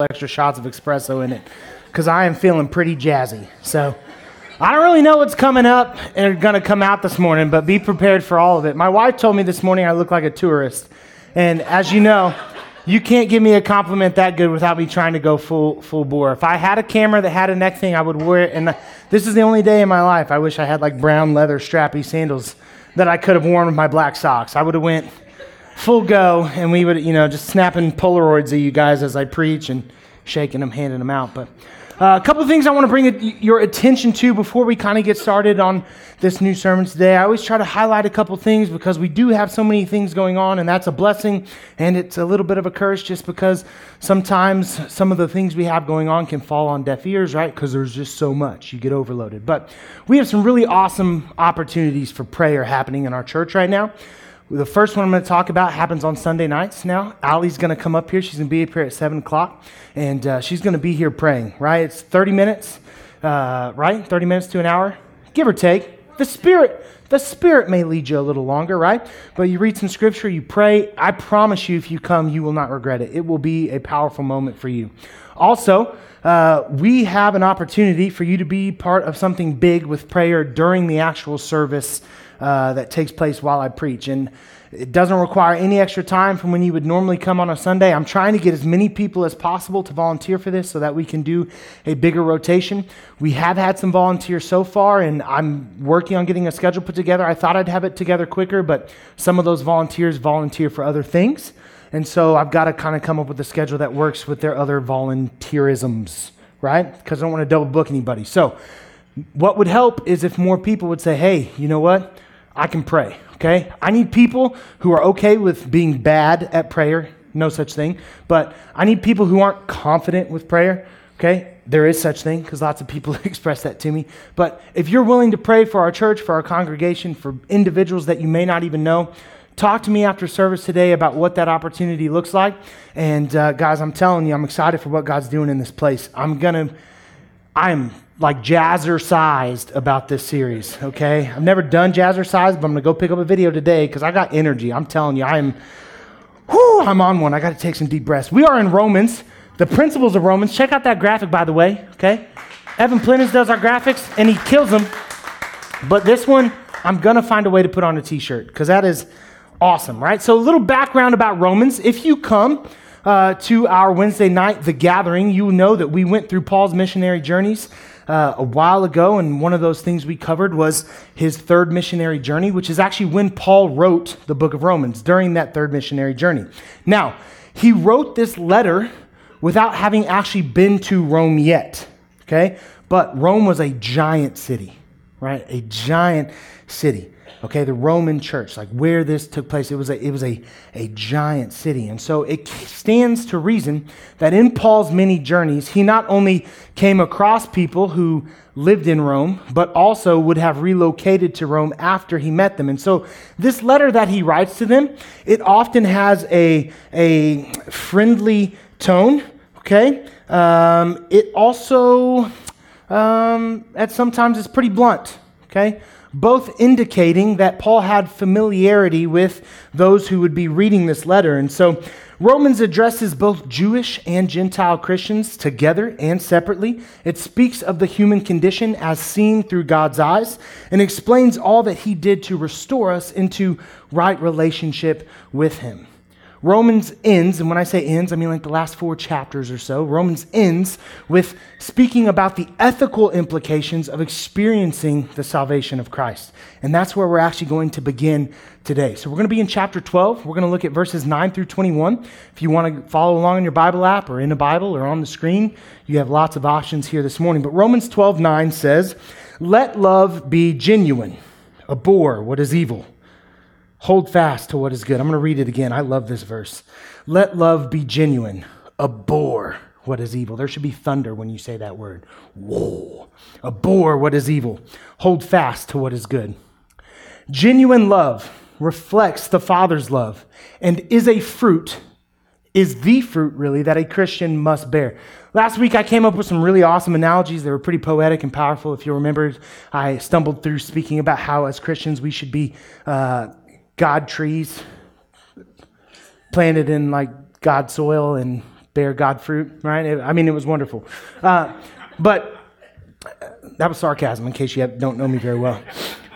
extra shots of espresso in it because I am feeling pretty jazzy. So I don't really know what's coming up and going to come out this morning, but be prepared for all of it. My wife told me this morning I look like a tourist. And as you know, you can't give me a compliment that good without me trying to go full bore. If I had a camera that had a neck thing, I would wear it. And this is the only day in my life I wish I had like brown leather strappy sandals that I could have worn with my black socks. I would have went full go, and we would, you know, just snapping Polaroids of you guys as I preach and shaking them, handing them out. But a couple of things I want to bring your attention to before we kind of get started on this new sermon today. I always try to highlight a couple things because we do have so many things going on, and that's a blessing, and it's a little bit of a curse just because sometimes some of the things we have going on can fall on deaf ears, right? Because there's just so much. You get overloaded. But we have some really awesome opportunities for prayer happening in our church right now. The first one I'm going to talk about happens on Sunday nights now. Allie's going to come up here. She's going to be up here at 7 o'clock, and she's going to be here praying, right? It's 30 minutes, right? 30 minutes to an hour, give or take. The Spirit may lead you a little longer, right? But you read some Scripture, you pray. I promise you, if you come, you will not regret it. It will be a powerful moment for you. Also, we have an opportunity for you to be part of something big with prayer during the actual service that takes place while I preach. And it doesn't require any extra time from when you would normally come on a Sunday. I'm trying to get as many people as possible to volunteer for this so that we can do a bigger rotation. We have had some volunteers so far, and I'm working on getting a schedule put together. I thought I'd have it together quicker, but some of those volunteers volunteer for other things. And so I've got to kind of come up with a schedule that works with their other volunteerisms, right? Because I don't want to double book anybody. So what would help is if more people would say, hey, you know what? I can pray, okay? I need people who are okay with being bad at prayer, no such thing, but I need people who aren't confident with prayer, okay? There is such thing because lots of people express that to me, but if you're willing to pray for our church, for our congregation, for individuals that you may not even know, talk to me after service today about what that opportunity looks like, and guys, I'm telling you, I'm excited for what God's doing in this place. I'm like jazzercised about this series, okay? I've never done jazzercise, but I'm going to go pick up a video today because I got energy. I'm telling you, I'm on one. I got to take some deep breaths. We are in Romans, the principles of Romans. Check out that graphic, by the way, okay? Evan Plinus does our graphics, and he kills them. But this one, I'm going to find a way to put on a T-shirt because that is awesome, right? So a little background about Romans. If you come to our Wednesday night, The Gathering, you know that we went through Paul's missionary journeys a while ago, and one of those things we covered was his third missionary journey, which is actually when Paul wrote the book of Romans, during that third missionary journey. Now, he wrote this letter without having actually been to Rome yet, okay? But Rome was a giant city, right? A giant city, okay? The Roman church, like where this took place, it was a giant city. And so it stands to reason that in Paul's many journeys, he not only came across people who lived in Rome, but also would have relocated to Rome after he met them. And so this letter that he writes to them, it often has a friendly tone, okay? It also, at sometimes it's pretty blunt, okay? Both indicating that Paul had familiarity with those who would be reading this letter. And so Romans addresses both Jewish and Gentile Christians together and separately. It speaks of the human condition as seen through God's eyes and explains all that he did to restore us into right relationship with him. Romans ends, and when I say ends, I mean like the last 4 chapters or so. Romans ends with speaking about the ethical implications of experiencing the salvation of Christ. And that's where we're actually going to begin today. So we're going to be in chapter 12. We're going to look at verses 9 through 21. If you want to follow along in your Bible app or in a Bible or on the screen, you have lots of options here this morning. But Romans 12:9 says, "Let love be genuine. Abhor what is evil. Hold fast to what is good." I'm going to read it again. I love this verse. "Let love be genuine. Abhor what is evil." There should be thunder when you say that word. Whoa. "Abhor what is evil. Hold fast to what is good." Genuine love reflects the Father's love and is the fruit really that a Christian must bear. Last week, I came up with some really awesome analogies. They were pretty poetic and powerful. If you remember, I stumbled through speaking about how as Christians, we should be God trees planted in like God soil and bear God fruit, right? I mean, it was wonderful. But that was sarcasm in case you don't know me very well.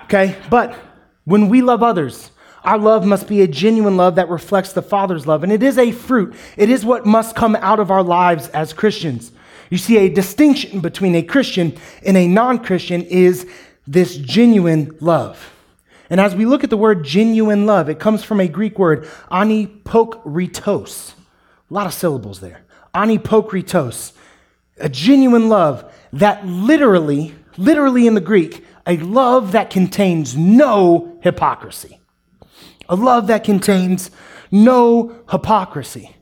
Okay? But when we love others, our love must be a genuine love that reflects the Father's love. And it is a fruit. It is what must come out of our lives as Christians. You see, a distinction between a Christian and a non-Christian is this genuine love. And as we look at the word genuine love, it comes from a Greek word, anipokritos. A lot of syllables there. Anipokritos. A genuine love that literally in the Greek, a love that contains no hypocrisy. A love that contains no hypocrisy.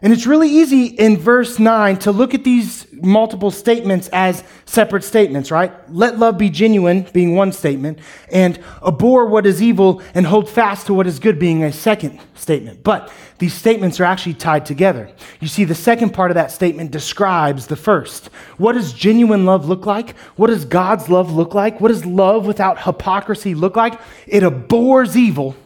And it's really easy in verse 9 to look at these multiple statements as separate statements, right? Let love be genuine being one statement, and abhor what is evil and hold fast to what is good being a second statement. But these statements are actually tied together. You see, the second part of that statement describes the first. What does genuine love look like? What does God's love look like? What does love without hypocrisy look like? It abhors evil.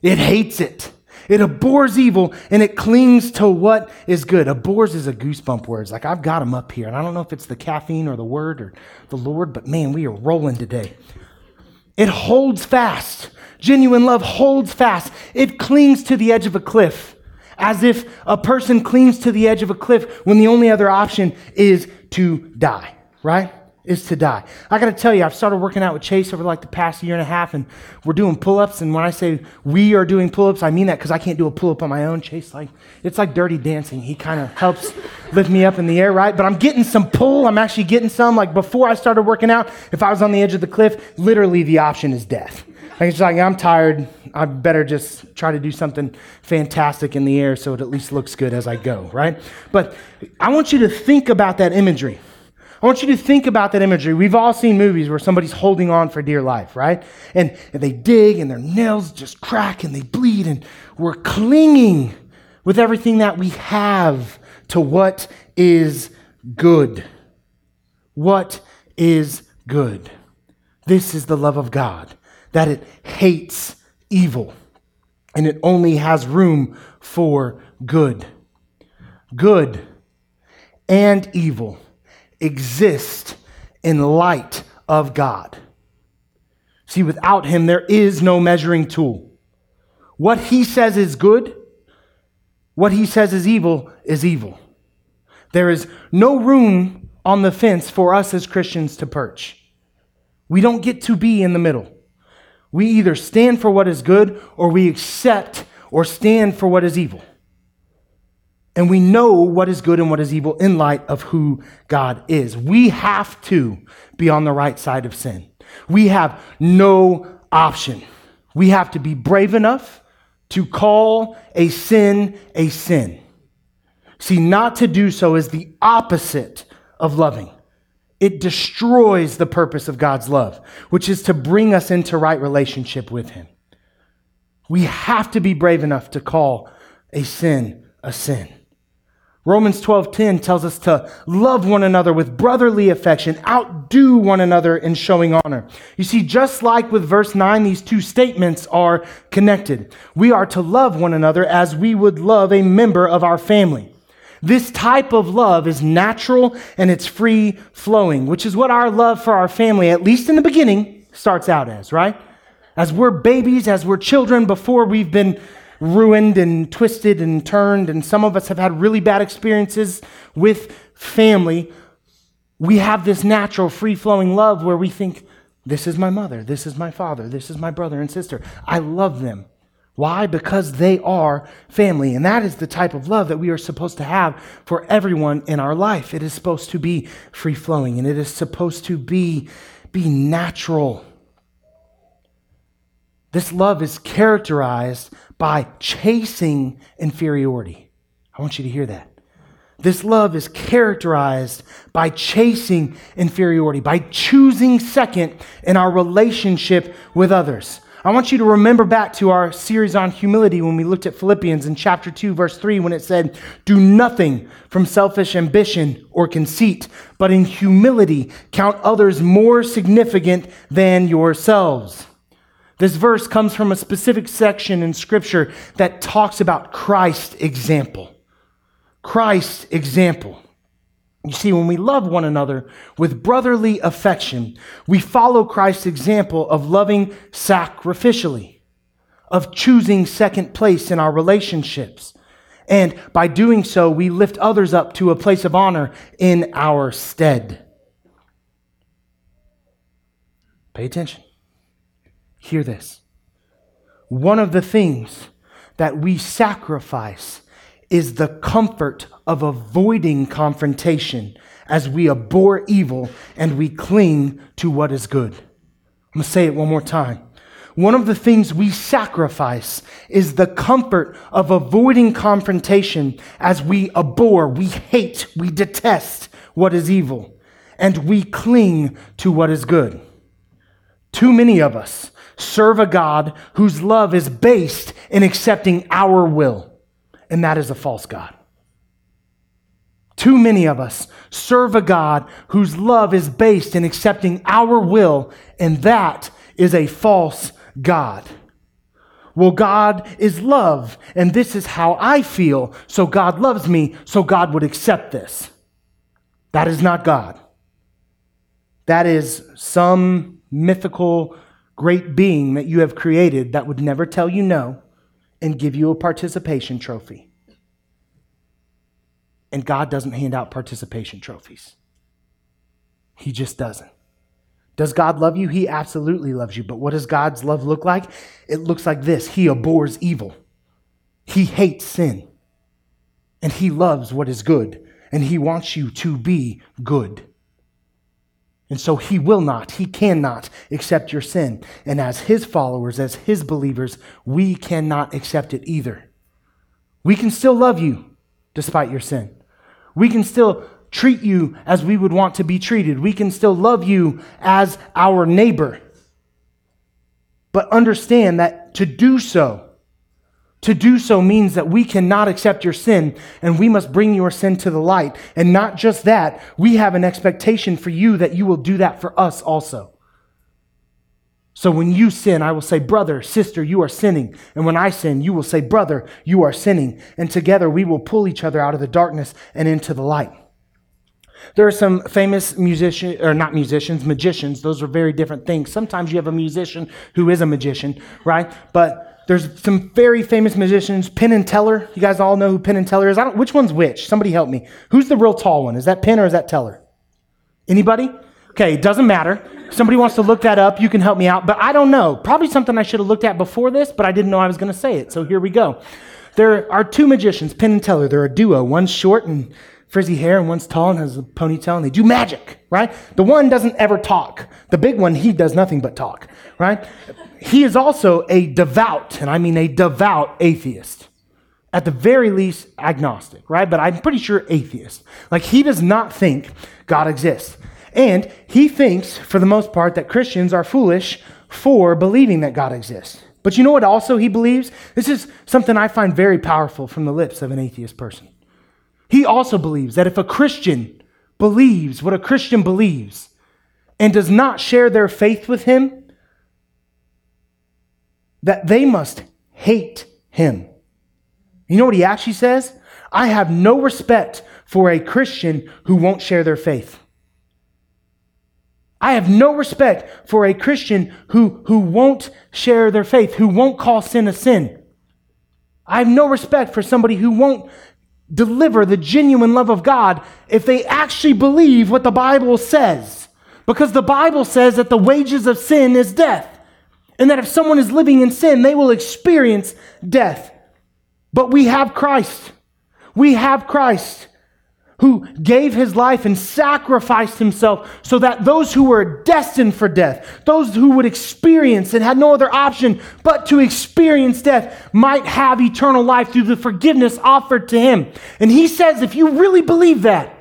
It hates it. It abhors evil, and it clings to what is good. Abhors is a goosebump word. It's like, I've got them up here, and I don't know if it's the caffeine or the word or the Lord, but man, we are rolling today. It holds fast. Genuine love holds fast. It clings to the edge of a cliff, as if a person clings to the edge of a cliff when the only other option is to die, right? Is to die. I gotta tell you, I've started working out with Chase over like the past year and a half, and we're doing pull-ups, and when I say we are doing pull-ups, I mean that because I can't do a pull-up on my own. Chase, like, it's like dirty dancing. He kind of helps lift me up in the air, right? But I'm getting some pull. I'm actually getting some. Like, before I started working out, if I was on the edge of the cliff, literally the option is death. Like, it's like, I'm tired. I better just try to do something fantastic in the air so it at least looks good as I go, right? But I want you to think about that imagery. I want you to think about that imagery. We've all seen movies where somebody's holding on for dear life, right? And they dig and their nails just crack and they bleed, and we're clinging with everything that we have to what is good. What is good? This is the love of God, that it hates evil and it only has room for good. Good and evil exist in light of God. See, without him, there is no measuring tool. What he says is good, what he says is evil, is evil. There is no room on the fence for us as Christians to perch. We don't get to be in the middle. We either stand for what is good, or we accept or stand for what is evil. And we know what is good and what is evil in light of who God is. We have to be on the right side of sin. We have no option. We have to be brave enough to call a sin a sin. See, not to do so is the opposite of loving. It destroys the purpose of God's love, which is to bring us into right relationship with him. We have to be brave enough to call a sin a sin. Romans 12:10 tells us to love one another with brotherly affection, outdo one another in showing honor. You see, just like with verse 9, these two statements are connected. We are to love one another as we would love a member of our family. This type of love is natural and it's free-flowing, which is what our love for our family, at least in the beginning, starts out as, right? As we're babies, as we're children, before we've been ruined and twisted and turned, and some of us have had really bad experiences with family, we have this natural free-flowing love where we think, this is my mother, this is my father, this is my brother and sister. I love them. Why? Because they are family. And that is the type of love that we are supposed to have for everyone in our life. It is supposed to be free-flowing, and it is supposed to be natural. This love is characterized by chasing inferiority. I want you to hear that. This love is characterized by chasing inferiority, by choosing second in our relationship with others. I want you to remember back to our series on humility when we looked at Philippians in chapter 2, verse 3, when it said, do nothing from selfish ambition or conceit, but in humility count others more significant than yourselves. This verse comes from a specific section in Scripture that talks about Christ's example. Christ's example. You see, when we love one another with brotherly affection, we follow Christ's example of loving sacrificially, of choosing second place in our relationships. And by doing so, we lift others up to a place of honor in our stead. Pay attention. Hear this. One of the things that we sacrifice is the comfort of avoiding confrontation as we abhor evil and we cling to what is good. I'm going to say it one more time. One of the things we sacrifice is the comfort of avoiding confrontation as we abhor, we hate, we detest what is evil, and we cling to what is good. Too many of us serve a God whose love is based in accepting our will, and that is a false God. Too many of us serve a God whose love is based in accepting our will, and that is a false God. Well, God is love, and this is how I feel, so God loves me, so God would accept this. That is not God. That is some mythical great being that you have created that would never tell you no and give you a participation trophy. And God doesn't hand out participation trophies. He just doesn't. Does God love you? He absolutely loves you. But what does God's love look like? It looks like this. He abhors evil. He hates sin. And he loves what is good. And he wants you to be good. And so he will not, he cannot accept your sin. And as his followers, as his believers, we cannot accept it either. We can still love you despite your sin. We can still treat you as we would want to be treated. We can still love you as our neighbor. But understand that to do so means that we cannot accept your sin, and we must bring your sin to the light. And not just that, we have an expectation for you that you will do that for us also. So when you sin, I will say, brother, sister, you are sinning. And when I sin, you will say, brother, you are sinning. And together we will pull each other out of the darkness and into the light. There are some famous magicians. Those are very different things. Sometimes you have a musician who is a magician, right? But there's some very famous magicians, Penn and Teller. You guys all know who Penn and Teller is. Which one's which? Somebody help me. Who's the real tall one? Is that Penn or is that Teller? Anybody? Okay, it doesn't matter. Somebody wants to look that up, you can help me out. But I don't know. Probably something I should have looked at before this, but I didn't know I was going to say it. So here we go. There are two magicians, Penn and Teller. They're a duo. One's short and frizzy hair, and one's tall and has a ponytail, and they do magic, right? The one doesn't ever talk. The big one, he does nothing but talk, right? He is also a devout, and I mean a devout atheist. At the very least, agnostic, right? But I'm pretty sure atheist. Like, he does not think God exists. And he thinks, for the most part, that Christians are foolish for believing that God exists. But you know what also he believes? This is something I find very powerful from the lips of an atheist person. He also believes that if a Christian believes what a Christian believes and does not share their faith with him, that they must hate him. You know what he actually says? I have no respect for a Christian who won't share their faith. I have no respect for a Christian who won't share their faith, who won't call sin a sin. I have no respect for somebody who won't deliver the genuine love of God if they actually believe what the Bible says. Because the Bible says that the wages of sin is death. And that if someone is living in sin, they will experience death. But we have Christ. We have Christ, who gave his life and sacrificed himself so that those who were destined for death, those who would experience and had no other option but to experience death, might have eternal life through the forgiveness offered to him. And he says, if you really believe that,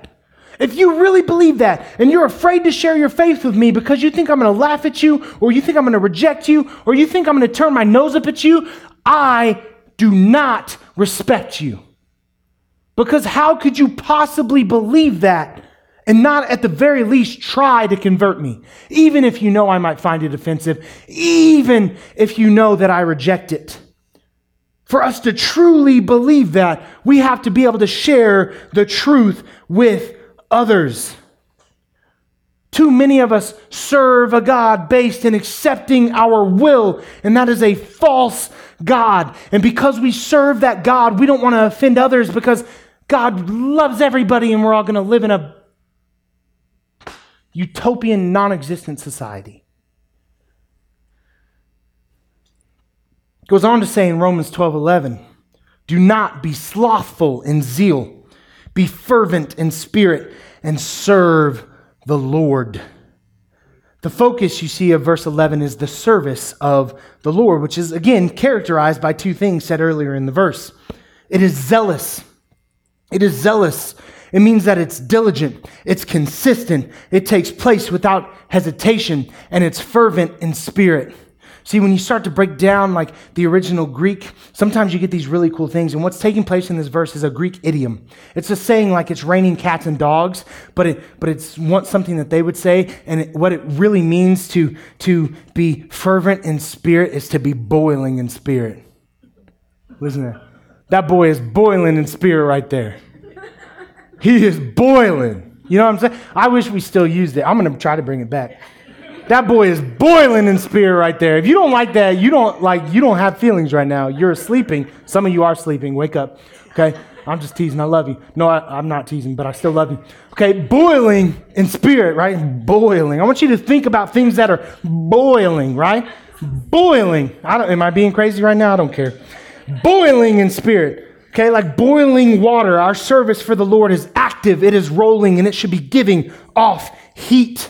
if you really believe that, and you're afraid to share your faith with me because you think I'm going to laugh at you, or you think I'm going to reject you, or you think I'm going to turn my nose up at you, I do not respect you. Because how could you possibly believe that and not at the very least try to convert me? Even if you know I might find it offensive, even if you know that I reject it. For us to truly believe that, we have to be able to share the truth with others. Too many of us serve a God based in accepting our will, and that is a false God. And because we serve that God, we don't want to offend others because God loves everybody and we're all going to live in a utopian, non-existent society. It goes on to say in Romans 12:11, do not be slothful in zeal, be fervent in spirit, and serve the Lord. The focus you see of verse 11 is the service of the Lord, which is again characterized by two things said earlier in the verse. It is zealous. It is zealous. It means that it's diligent, it's consistent, it takes place without hesitation, and it's fervent in spirit. See, when you start to break down like the original Greek, sometimes you get these really cool things. And what's taking place in this verse is a Greek idiom. It's a saying like it's raining cats and dogs, but it's something that they would say. And what it really means to be fervent in spirit is to be boiling in spirit. Listen to that. That boy is boiling in spirit right there. He is boiling. You know what I'm saying? I wish we still used it. I'm going to try to bring it back. That boy is boiling in spirit right there. If you don't like that, you don't have feelings right now. You're sleeping. Some of you are sleeping. Wake up. Okay? I'm just teasing. I love you. No, I'm not teasing, but I still love you. Okay, boiling in spirit, right? Boiling. I want you to think about things that are boiling, right? Boiling. Am I being crazy right now? I don't care. Boiling in spirit. Okay, like boiling water. Our service for the Lord is active, it is rolling, and it should be giving off heat.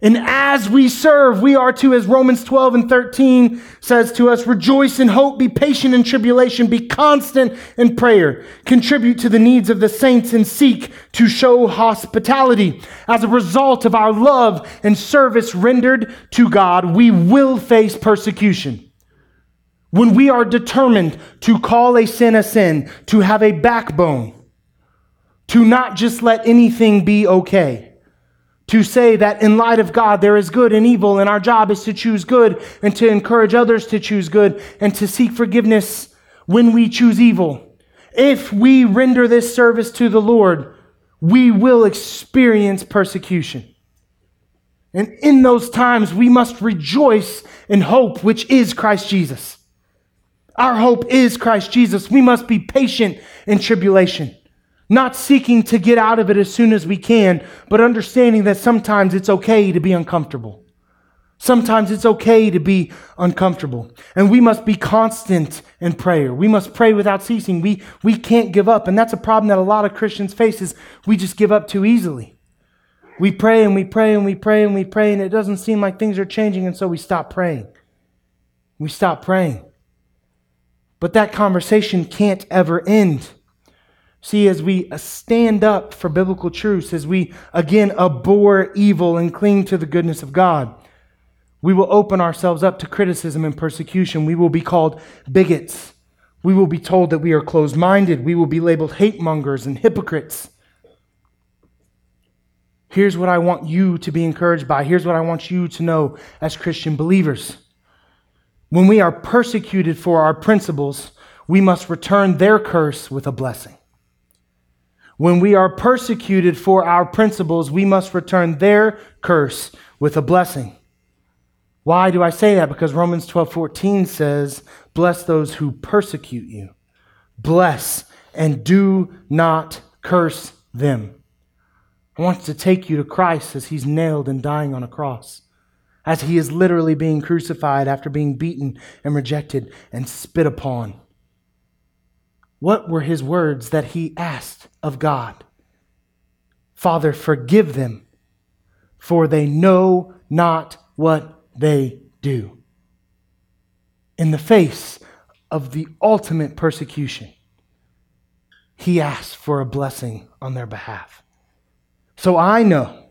And as we serve, we are to, as Romans 12:13 says to us, rejoice in hope, be patient in tribulation, be constant in prayer, contribute to the needs of the saints, and seek to show hospitality. As a result of our love and service rendered to God, we will face persecution. When we are determined to call a sin, to have a backbone, to not just let anything be okay, to say that in light of God, there is good and evil, and our job is to choose good and to encourage others to choose good and to seek forgiveness when we choose evil. If we render this service to the Lord, we will experience persecution. And in those times, we must rejoice in hope, which is Christ Jesus. Our hope is Christ Jesus. We must be patient in tribulation. Not seeking to get out of it as soon as we can, but understanding that sometimes it's okay to be uncomfortable. Sometimes it's okay to be uncomfortable. And we must be constant in prayer. We must pray without ceasing. We can't give up. And that's a problem that a lot of Christians face is we just give up too easily. We pray and we pray and we pray and we pray, and it doesn't seem like things are changing, and so we stop praying. We stop praying. But that conversation can't ever end. See, as we stand up for biblical truths, as we again abhor evil and cling to the goodness of God, we will open ourselves up to criticism and persecution. We will be called bigots. We will be told that we are closed-minded. We will be labeled hate-mongers and hypocrites. Here's what I want you to be encouraged by. Here's what I want you to know as Christian believers. When we are persecuted for our principles, we must return their curse with a blessing. When we are persecuted for our principles, we must return their curse with a blessing. Why do I say that? Because Romans 12:14 says, bless those who persecute you. Bless and do not curse them. I want to take you to Christ as he's nailed and dying on a cross, as he is literally being crucified after being beaten and rejected and spit upon. What were his words that he asked of God? Father, forgive them, for they know not what they do. In the face of the ultimate persecution, he asked for a blessing on their behalf. So I know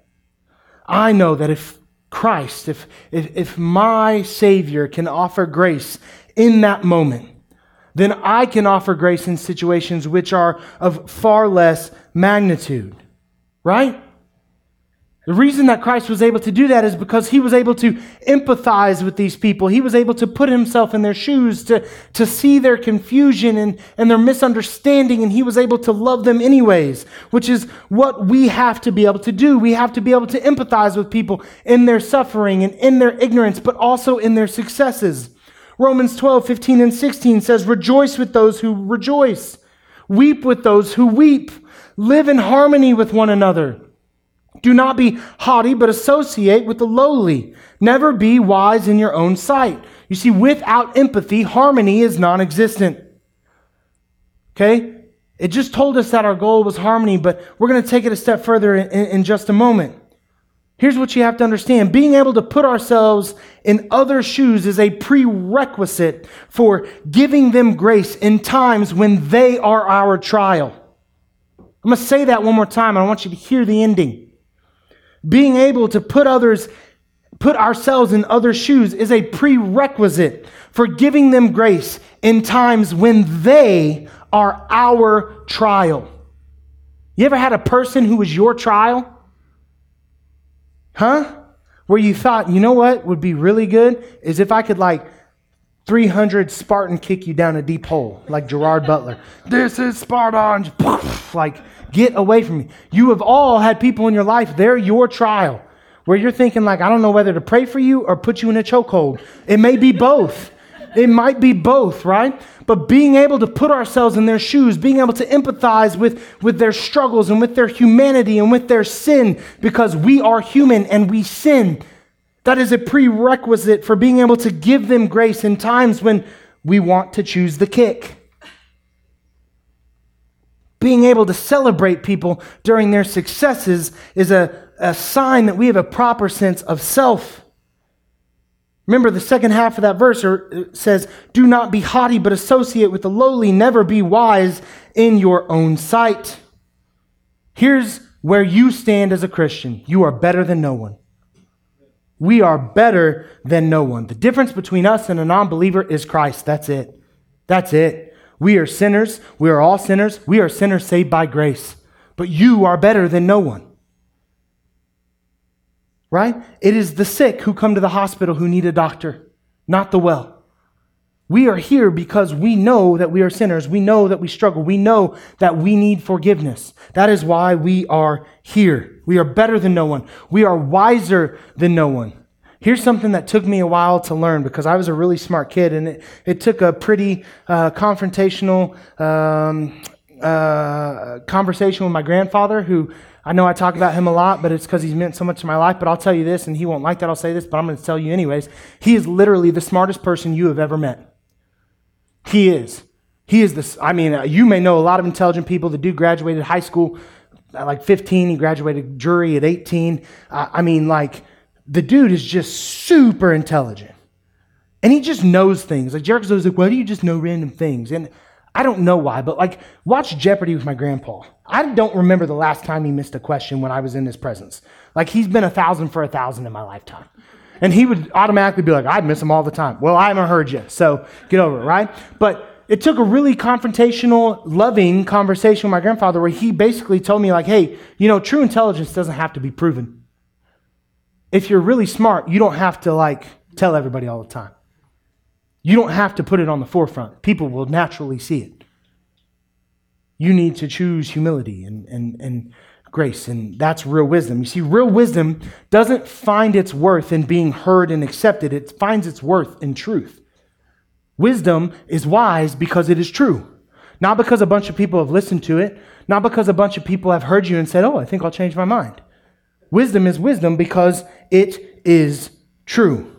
that if Christ, if my Savior can offer grace in that moment, then I can offer grace in situations which are of far less magnitude, right? The reason that Christ was able to do that is because he was able to empathize with these people. He was able to put himself in their shoes, to see their confusion and their misunderstanding, and he was able to love them anyways, which is what we have to be able to do. We have to be able to empathize with people in their suffering and in their ignorance, but also in their successes. Romans 12:15-16 says, "Rejoice with those who rejoice. Weep with those who weep. Live in harmony with one another. Do not be haughty, but associate with the lowly. Never be wise in your own sight." You see, without empathy, harmony is non-existent. Okay? It just told us that our goal was harmony, but we're going to take it a step further in just a moment. Here's what you have to understand. Being able to put ourselves in others' shoes is a prerequisite for giving them grace in times when they are our trial. I'm going to say that one more time, and I want you to hear the ending. Being able to put ourselves in others' shoes is a prerequisite for giving them grace in times when they are our trial. You ever had a person who was your trial? Huh? Where you thought, you know what would be really good is if I could, like, 300 Spartan kick you down a deep hole, like Gerard Butler. This is Spartans. Like, get away from me. You have all had people in your life, they're your trial, where you're thinking, like, I don't know whether to pray for you or put you in a chokehold. It may be both. It might be both, right? But being able to put ourselves in their shoes, being able to empathize with their struggles and with their humanity and with their sin, because we are human and we sin. That is a prerequisite for being able to give them grace in times when we want to choose the kick. Being able to celebrate people during their successes is a sign that we have a proper sense of self. Remember, the second half of that verse says, "Do not be haughty, but associate with the lowly. Never be wise in your own sight." Here's where you stand as a Christian. You are better than no one. We are better than no one. The difference between us and a non-believer is Christ. That's it. That's it. We are sinners. We are all sinners. We are sinners saved by grace. But you are better than no one. Right? It is the sick who come to the hospital who need a doctor, not the well. We are here because we know that we are sinners. We know that we struggle. We know that we need forgiveness. That is why we are here. We are better than no one. We are wiser than no one. Here's something that took me a while to learn, because I was a really smart kid, and it took a pretty confrontational conversation with my grandfather, who I know I talk about him a lot, but it's because he's meant so much to my life. But I'll tell you this, and he won't like that I'll say this, but I'm going to tell you anyways. He is literally the smartest person you have ever met. He is. He is this. I mean, you may know a lot of intelligent people. The dude graduated high school at like 15, he graduated jury at 18. I mean, like, the dude is just super intelligent. And he just knows things. Like, Jericho's always like, why do you just know random things? And I don't know why, but, like, watch Jeopardy with my grandpa. I don't remember the last time he missed a question when I was in his presence. Like, he's been 1,000 for 1,000 in my lifetime. And he would automatically be like, I miss him all the time. Well, I haven't heard you, so get over it, right? But it took a really confrontational, loving conversation with my grandfather, where he basically told me, like, hey, you know, true intelligence doesn't have to be proven. If you're really smart, you don't have to, like, tell everybody all the time. You don't have to put it on the forefront. People will naturally see it. You need to choose humility and grace, and that's real wisdom. You see, real wisdom doesn't find its worth in being heard and accepted. It finds its worth in truth. Wisdom is wise because it is true. Not because a bunch of people have listened to it. Not because a bunch of people have heard you and said, oh, I think I'll change my mind. Wisdom is wisdom because it is true.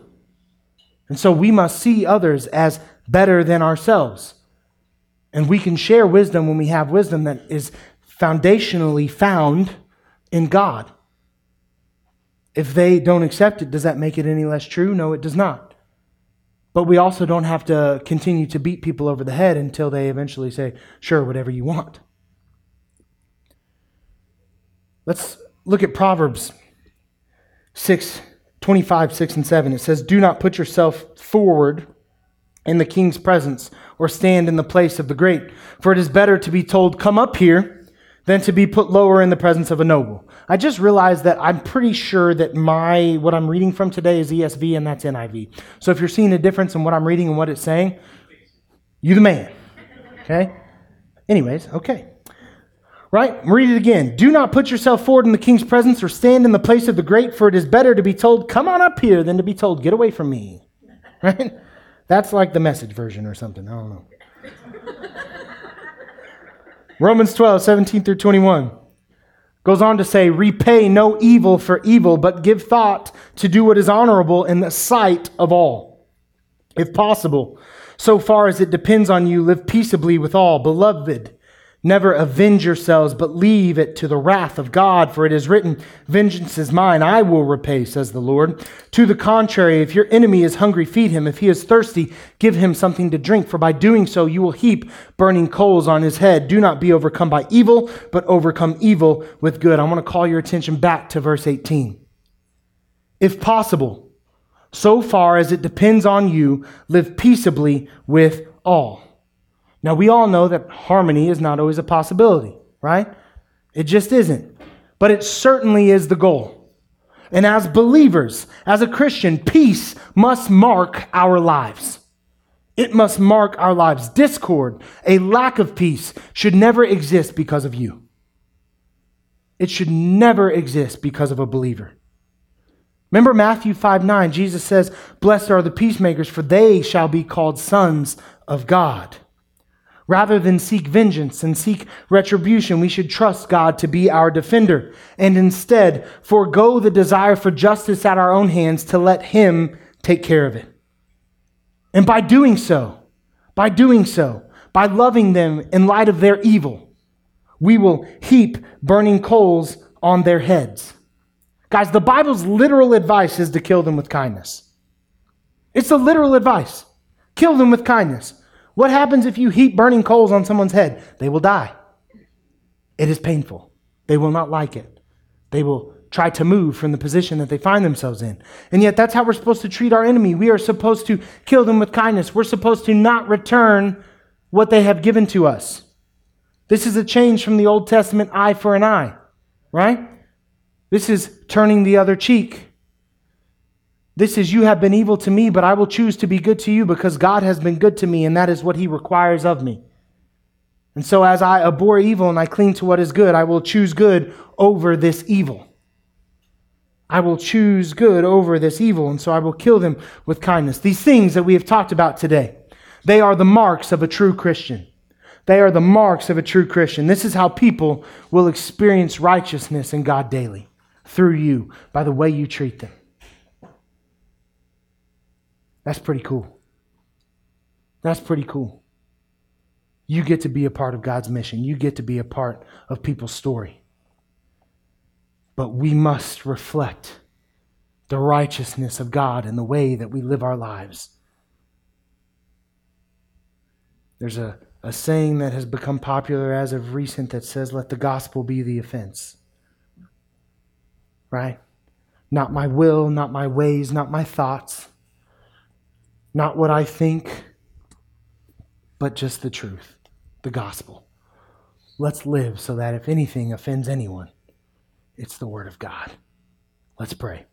And so we must see others as better than ourselves. And we can share wisdom when we have wisdom that is foundationally found in God. If they don't accept it, does that make it any less true? No, it does not. But we also don't have to continue to beat people over the head until they eventually say, sure, whatever you want. Let's look at Proverbs 6:25, 6, and 7. It says, do not put yourself forward in the king's presence or stand in the place of the great. For it is better to be told, come up here, than to be put lower in the presence of a noble. I just realized that I'm pretty sure that what I'm reading from today is ESV and that's NIV. So if you're seeing a difference in what I'm reading and what it's saying, you the man. Okay? Anyways, okay. Right? Read it again. Do not put yourself forward in the king's presence or stand in the place of the great, for it is better to be told, come on up here, than to be told, get away from me. Right? That's like the Message version or something. I don't know. Romans 12, 17 through 21 goes on to say, repay no evil for evil, but give thought to do what is honorable in the sight of all. If possible, so far as it depends on you, live peaceably with all. Beloved, never avenge yourselves, but leave it to the wrath of God, for it is written, vengeance is mine, I will repay, says the Lord. To the contrary, if your enemy is hungry, feed him. If he is thirsty, give him something to drink, for by doing so you will heap burning coals on his head. Do not be overcome by evil, but overcome evil with good. I want to call your attention back to verse 18. If possible, so far as it depends on you, live peaceably with all. Now, we all know that harmony is not always a possibility, right? It just isn't. But it certainly is the goal. And as believers, as a Christian, peace must mark our lives. It must mark our lives. Discord, a lack of peace, should never exist because of you. It should never exist because of a believer. Remember Matthew 5:9, Jesus says, blessed are the peacemakers, for they shall be called sons of God. Rather than seek vengeance and seek retribution, we should trust God to be our defender and instead forego the desire for justice at our own hands to let Him take care of it. And by doing so, by loving them in light of their evil, we will heap burning coals on their heads. Guys, the Bible's literal advice is to kill them with kindness. It's the literal advice. Kill them with kindness. What happens if you heap burning coals on someone's head? They will die. It is painful. They will not like it. They will try to move from the position that they find themselves in. And yet that's how we're supposed to treat our enemy. We are supposed to kill them with kindness. We're supposed to not return what they have given to us. This is a change from the Old Testament eye for an eye, right? This is turning the other cheek. This is, you have been evil to me, but I will choose to be good to you because God has been good to me, and that is what He requires of me. And so as I abhor evil and I cling to what is good, I will choose good over this evil. I will choose good over this evil, and so I will kill them with kindness. These things that we have talked about today, they are the marks of a true Christian. They are the marks of a true Christian. This is how people will experience righteousness in God daily, through you, by the way you treat them. That's pretty cool. That's pretty cool. You get to be a part of God's mission. You get to be a part of people's story. But we must reflect the righteousness of God in the way that we live our lives. There's a saying that has become popular as of recent that says, let the gospel be the offense. Right? Not my will, not my ways, not my thoughts. Not what I think, but just the truth, the gospel. Let's live so that if anything offends anyone, it's the word of God. Let's pray.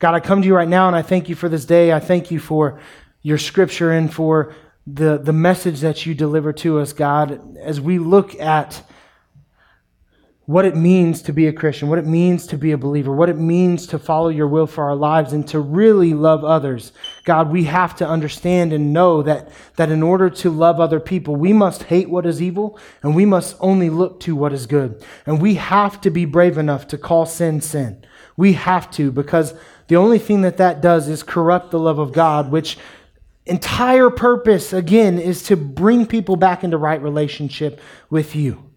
God, I come to you right now and I thank you for this day. I thank you for your scripture and for the message that you deliver to us, God, as we look at what it means to be a Christian, what it means to be a believer, what it means to follow your will for our lives and to really love others. God, we have to understand and know that in order to love other people, we must hate what is evil and we must only look to what is good. And we have to be brave enough to call sin, sin. We have to, because the only thing that does is corrupt the love of God, which entire purpose, again, is to bring people back into right relationship with you.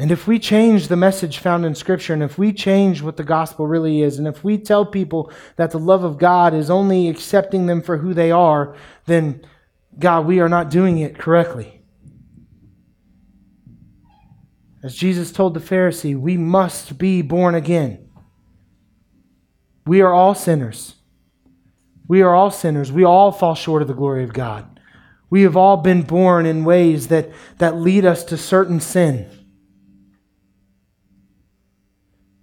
And if we change the message found in Scripture, and if we change what the gospel really is, and if we tell people that the love of God is only accepting them for who they are, then, God, we are not doing it correctly. As Jesus told the Pharisee, we must be born again. We are all sinners. We all fall short of the glory of God. We have all been born in ways that lead us to certain sin.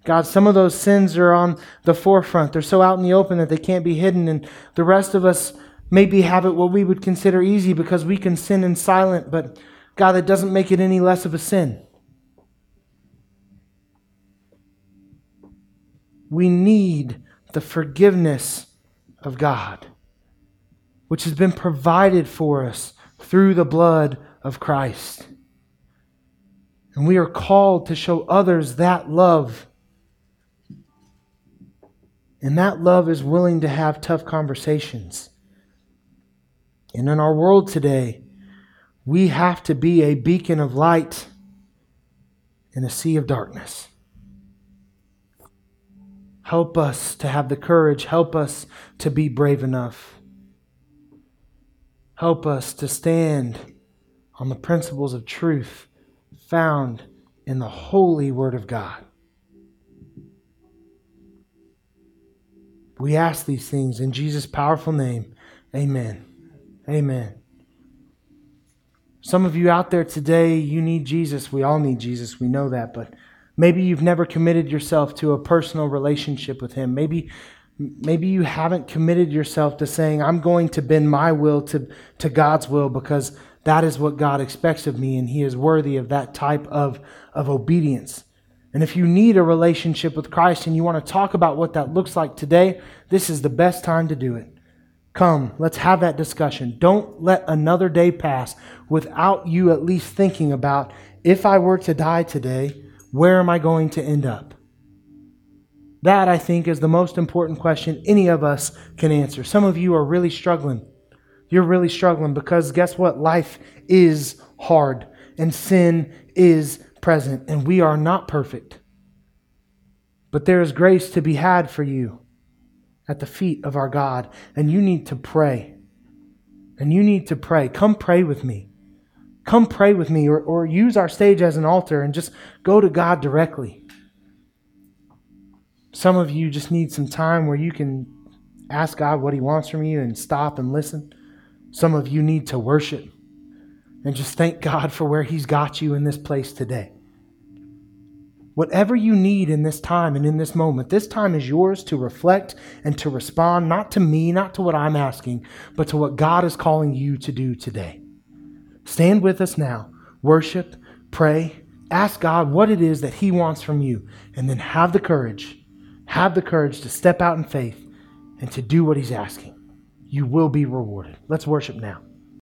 God, some of those sins are on the forefront. They're so out in the open that they can't be hidden. And the rest of us maybe have it what we would consider easy because we can sin in silent. But God, that doesn't make it any less of a sin. We need the forgiveness of God, which has been provided for us through the blood of Christ. And we are called to show others that love. And that love is willing to have tough conversations. And in our world today, we have to be a beacon of light in a sea of darkness. Help us to have the courage. Help us to be brave enough. Help us to stand on the principles of truth found in the holy Word of God. We ask these things in Jesus' powerful name. Amen. Amen. Some of you out there today, you need Jesus. We all need Jesus. We know that, but maybe you've never committed yourself to a personal relationship with Him. Maybe you haven't committed yourself to saying, I'm going to bend my will to God's will because that is what God expects of me and He is worthy of that type of obedience. And if you need a relationship with Christ and you want to talk about what that looks like today, this is the best time to do it. Come, let's have that discussion. Don't let another day pass without you at least thinking about, if I were to die today, where am I going to end up? That, I think, is the most important question any of us can answer. Some of you are really struggling. You're really struggling because guess what? Life is hard and sin is present and we are not perfect. But there is grace to be had for you at the feet of our God. And you need to pray. And you need to pray. Come pray with me. Come pray with me or use our stage as an altar and just go to God directly. Some of you just need some time where you can ask God what He wants from you and stop and listen. Some of you need to worship and just thank God for where He's got you in this place today. Whatever you need in this time and in this moment, this time is yours to reflect and to respond, not to me, not to what I'm asking, but to what God is calling you to do today. Stand with us now, worship, pray, ask God what it is that He wants from you, and then have the courage to step out in faith and to do what He's asking. You will be rewarded. Let's worship now.